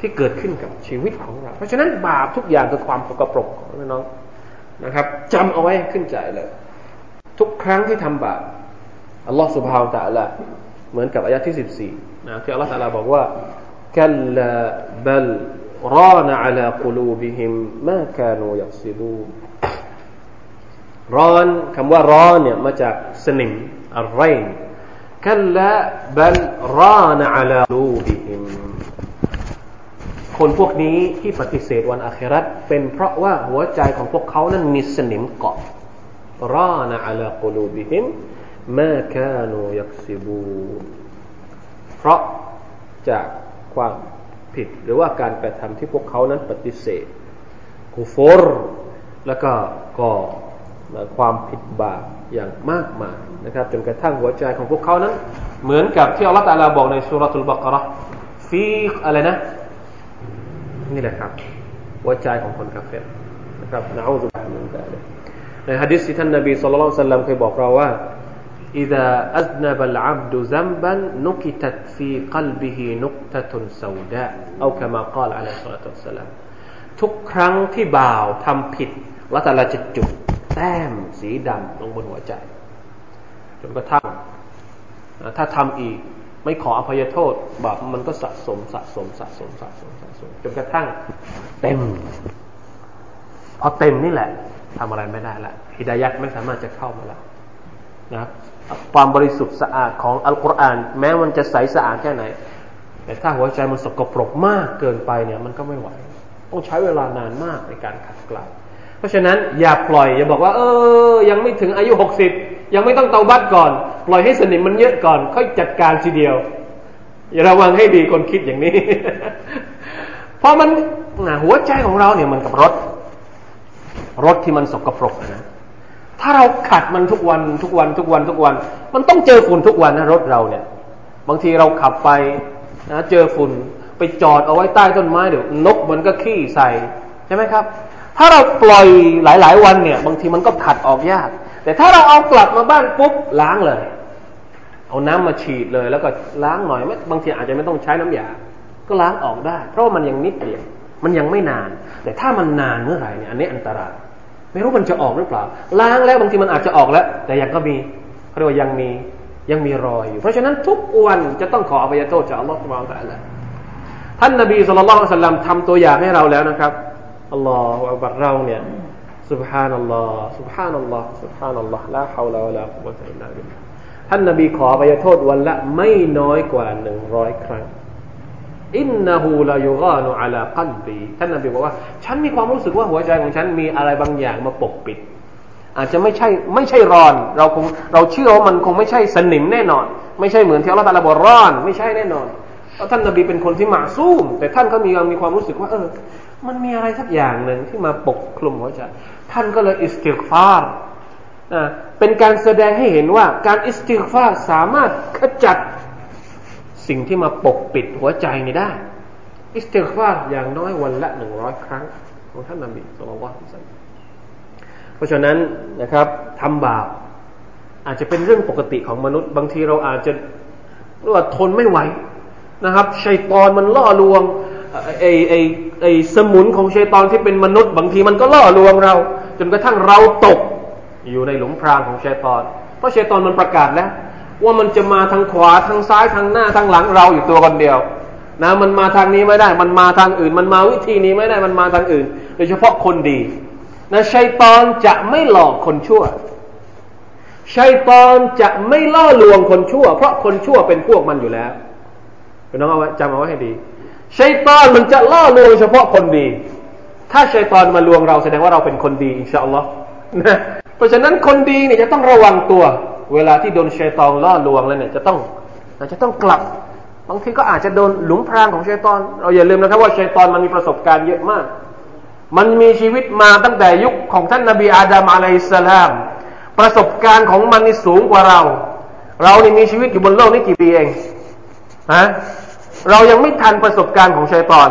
ที่เกิดขึ้นกับชีวิตของเราเพราะฉะนั้นบาปทุกอย่างคือความสกปรกของน้องนะครับจำเอาไว้ขึ้นใจเลยทุกครั้งที่ทำบาปอัลลอฮฺซุบฮานะฮูวะตะอาลาเหมือนกับอายะห์ที่สิบสี่นะที่อัลลอฮฺตะอาลาบอกว่ากัลลาบัลรานอะลากุลูบิฮิมมากานูยักซิบูรอนคำว่ารอนเนี่ยมาจากสนิมอัรไรน์ كلا بل ران على قلوبهم คนพวกนี้ที่ปฏิเสธวันอาคิเราะห์เป็นเพราะว่าหัวใจของพวกเขานั้นมีสนิมเกาะร่านอะลากุลูบิฮิมมาคานูยักซิบูเพราะจากความผิดหรือว่าการกระทำที่พวกเขานั้นปฏิเสธกุฟรแล้วก็ก่อความผิดบาปอย่างมากมายนะครับจนกระทั่งหัวใจของพวกเขานั้นเหมือนกับที่อัลเลาะห์ตะอาลาบอกในซูเราะตุลบะเกาะเราะห์ฟีอะไรนะนี่แหละครับหัวใจของคนกาเฟรนะครับนะอูซุบิลลาฮิมินซาลิกในหะดีษที่ท่านนบีศ็อลลัลลอฮุอะลัยฮิวะซัลลัมเคยบอกเราว่า إذا أذنب العبد ذنبا نكتت في قلبه نقطة سوداء أو كما قال عليه الصلاة والسلام ทุกครั้งที่บ่าวทำผิดอัลเลาะห์ตะอาลาจะจุดแต้มสีดำลงบนหัวใจจนกระทั่งถ้าทำอีกไม่ขออภัยโทษบาปมันก็สะสมสะสมสะสมสะสมสะสมจนกระทั่งเต็มพอเต็มนี่แหละทำอะไรไม่ได้ละฮิดายะห์ไม่สามารถจะเข้ามาแล้วนะครับความบริสุทธิ์สะอาดของอัลกุรอานแม้มันจะใสสะอาดแค่ไหนแต่ถ้าหัวใจมันสกปรกมากเกินไปเนี่ยมันก็ไม่ไหวต้องใช้เวลานานมากในการขัดเกลาเพราะฉะนั้นอย่าปล่อยอย่าบอกว่าเออยังไม่ถึงอายุหกสิบยังไม่ต้องเตาบัดก่อนปล่อยให้สนิมมันเยอะก่อนค่อยจัดการทีเดียวอย่าระวังให้ดีคนคิดอย่างนี้ เพราะมันหัวใจของเราเนี่ยมันกับรถรถที่มันสกปรกนะถ้าเราขัดมันทุกวันทุกวันทุกวันทุกวันมันต้องเจอฝุ่นทุกวันนะรถเราเนี่ยบางทีเราขับไปนะเจอฝุ่นไปจอดเอาไว้ใต้ต้นไม้เดี๋ยวนกมันก็ขี้ใส่ใช่ไหมครับถ้าเราปล่อยหลายๆวันเนี่ยบางทีมันก็ขัดออกยากแต่ถ้าเราเอากลับมาบ้านปุ๊บล้างเลยเอาน้ำมาฉีดเลยแล้วก็ล้างหน่อยบางทีอาจจะไม่ต้องใช้น้ำยาก็ล้างออกได้เพราะมันยังนิดเดียวมันยังไม่นานแต่ถ้ามันนานเมื่อไหร่เนี่ยอันนี้อันตรายไม่รู้มันจะออกหรือเปล่าล้างแล้วบางทีมันอาจจะออกแล้วแต่ยังก็มีเขาเรียกว่ายังมียังมีรอยอยู่เพราะฉะนั้นทุกวันจะต้องขออภัยโทษจากอัลลอฮฺซุบฮานะฮูวะตะอาลาท่านนบีศ็อลลัลลอฮุอะลัยฮิวะซัลลัมทำตัวอย่างให้เราแล้วนะครับอัลลอฮฺอักบัรเราเนี่ยซุบฮานัลลอฮฺซุบฮานัลลอฮฺซุบฮานัลลอฮฺลาฮาวลาวะลากุวะตะอิลลัลลอฮฺท่านนบีขออภัยโทษวันละไม่น้อยกว่าหนึ่งร้อยครั้งอินนะฮูลายูฆานุอะลากัลบีท่านนบีบอกว่าฉันมีความรู้สึกว่าหัวใจของฉันมีอะไรบางอย่างมาปกปิดอาจจะไม่ใช่ไม่ใช่รอนเราคงเราเชื่อว่ามันคงไม่ใช่สนิมแน่นอนไม่ใช่เหมือนที่อัลเลาะห์ตะอาลาบอกร้อนไม่ใช่แน่นอนเพราะท่านนบีเป็นคนที่มะซูมแต่ท่านก็มีมีความรู้สึกว่าเออมันมีอะไรสักอย่างนึงที่มาปกคลุมหัวใจท่านก็เลยอิสติฆฟารนะเป็นการแสดงให้เห็นว่าการอิสติฆฟารสามารถขจัดสิ่งที่มาปกปิดหัวใจนี่ได้อิสติฆฟารอย่างน้อยวันละหนึ่งร้อยครั้งของท่านนบีศ็อลลัลลอฮุอะลัยฮิวะซัลลัมเพราะฉะนั้นนะครับทำบาปอาจจะเป็นเรื่องปกติของมนุษย์บางทีเราอาจจะรู้ว่าทนไม่ไหวนะครับชัยฏอนมันล่อลวงไอ้ไอ้ไอ้สมุนของชัยฏอนที่เป็นมนุษย์บางทีมันก็ล่อลวงเราจนกระทั่งเราตกอยู่ในหลุมพรางของชัยฏอนเพราะชัยฏอนมันประกาศแล้วว่ามันจะมาทางขวาทางซ้ายทางหน้าทางหลังเราอยู่ตัวคนเดียวนะมันมาทางนี้ไม่ได้มันมาทางอื่นมันมาวิธีนี้ไม่ได้มันมาทางอื่นโดยเฉพาะคนดีนะชัยฏอนจะไม่หลอกคนชั่วชัยฏอนจะไม่ล่อลวงคนชั่วเพราะคนชั่วเป็นพวกมันอยู่แล้วพี่น้องเอาไว้จำเอาไว้ให้ดีชัยฏอนมันจะล่อลวงเฉพาะคนดีถ้าชัยฏอนมาลวงเราแสดงว่าเราเป็นคนดีอินชาอัลลอฮ์นะเพราะฉะนั้นคนดีเนี่ยจะต้องระวังตัวเวลาที่โดนชัยฏอนล่อลวงแล้วเนี่ยจะต้องอาจจะต้องกลับบางทีก็อาจจะโดนหลุมพรางของชัยฏอนเราอย่าลืมนะครับว่าชัยฏอนมันมีประสบการณ์เยอะมากมันมีชีวิตมาตั้งแต่ยุคของท่านนบีอาดัมอะลัยฮิสสลามประสบการณ์ของมันนี่สูงกว่าเราเรานี่มีชีวิตอยู่บนโลกนี้กี่ปีเองฮะเรายังไม่ทันประสบการณ์ของชัยฏอน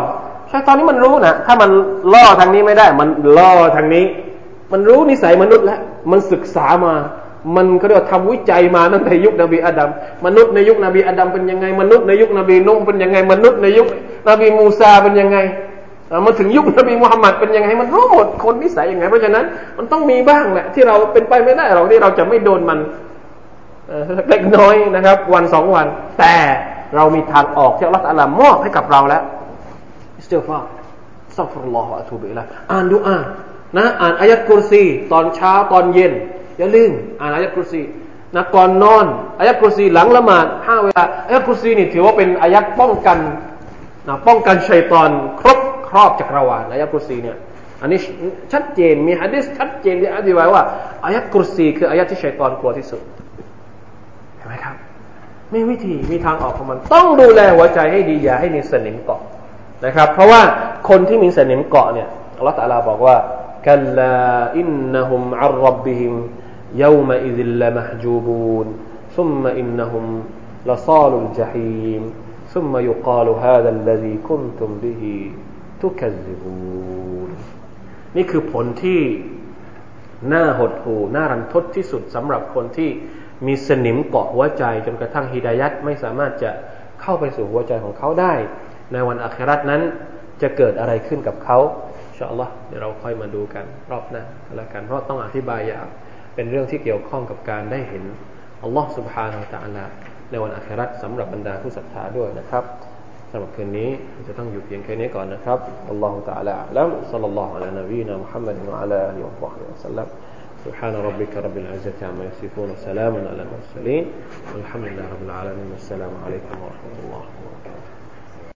ชัยฏอนนี่มันรู้นะถ้ามันล่อทางนี้ไม่ได้มันล่อทางนี้มันรู้นิสัยมนุษย์แล้วมันศึกษามามันก็เรียกว่าทำวิจัยมาตั้งแต่ยุคนบีอาดัมมนุษย์ในยุคนบีอาดัมเป็นยังไงมนุษย์ในยุคนบีนุห์เป็นยังไงมนุษย์ในยุคนบีมูซาเป็นยังไงมาถึงยุคนบีมุฮัมมัดเป็นยังไงมันรู้หมดคนนิสัยยังไงเพราะฉะนั้นมันต้องมีบ้างแหละที่เราเป็นไปไม่ได้เราที่เราจะไม่โดนมันเล็กน้อยนะครับวันสองวันแต่เรามีทางออกที่อัลเลาะห์ตะอาลามอบให้กับเราแล้วอิสติฆฟารอัสตัฆฟิรุลลอฮ์วะอะตูบิอิลัยฮิอ่านดุอานะอ่านอายะห์กุรซีตอนเช้าตอนเย็นอย่าลืมอ่านอายะห์กุรซี นะก่อนนอนอายะกุรซีหลังละหมาดห้าเวลาอายะกุรซีนี่ถือว่าเป็นอายะป้องกันนะป้องกันชัยฏอนครบครอบจักรวาลอายะกุรซีเนี่ยอันนี้ชัดเจนมีหะดีษชัดเจนที่อธิบายว่าอายะกุรซีคืออายะที่ชัยฏอนกลัวที่สุดเห็นไหมครับมีวิธีมีทางออกของมันต้องดูแลหัวใจให้ดีอย่าให้มีสนิมเกาะนะครับเพราะว่าคนที่มีสนิมเกาะเนี่ยอัลเลาะห์ตะอาลาบอกว่ากัลลาอินนะฮุมอัรร็อบบิฮิมيومئذ لمحجوبون ثم إنهم لصالوا الجحيم ثم يقال هذا الذي كنتم به تكذبون นี่คือผลที่น่าหดหู่น่ารันทดที่สุดสำหรับคนที่มีสนิมเกาะหัวใจจนกระทั่งฮิดายะห์ไม่สามารถจะเข้าไปสู่หัวใจของเขาได้ในวันอาคิเราะห์นั้นจะเกิดอะไรขึ้นกับเขาอินชาอัลเลาะห์เดี๋ยวเราค่อยมาดูกันรอบหน้าแล้วกันเพราะต้องอธิบายยาวเป็นเรื่องที่เกี่ยวข้องกับการได้เห็นอัลลอฮฺ سبحانه และ تعالى ในวันอาคิเราะห์สำหรับบรรดาผู้ศรัทธาด้วยนะครับสำหรับคืนนี้จะต้องอยู่เพียงแค่นี้ก่อนนะครับอัลลอฮฺ تعالى อัลลอฮฺ صلى الله على نبينا محمد وعلى آله وصحبه وسلم سبحان ربك رب العزة عما يصفون وسلام على المرسلين والحمد لله رب العالمين والسلام عليكم ورحمة الله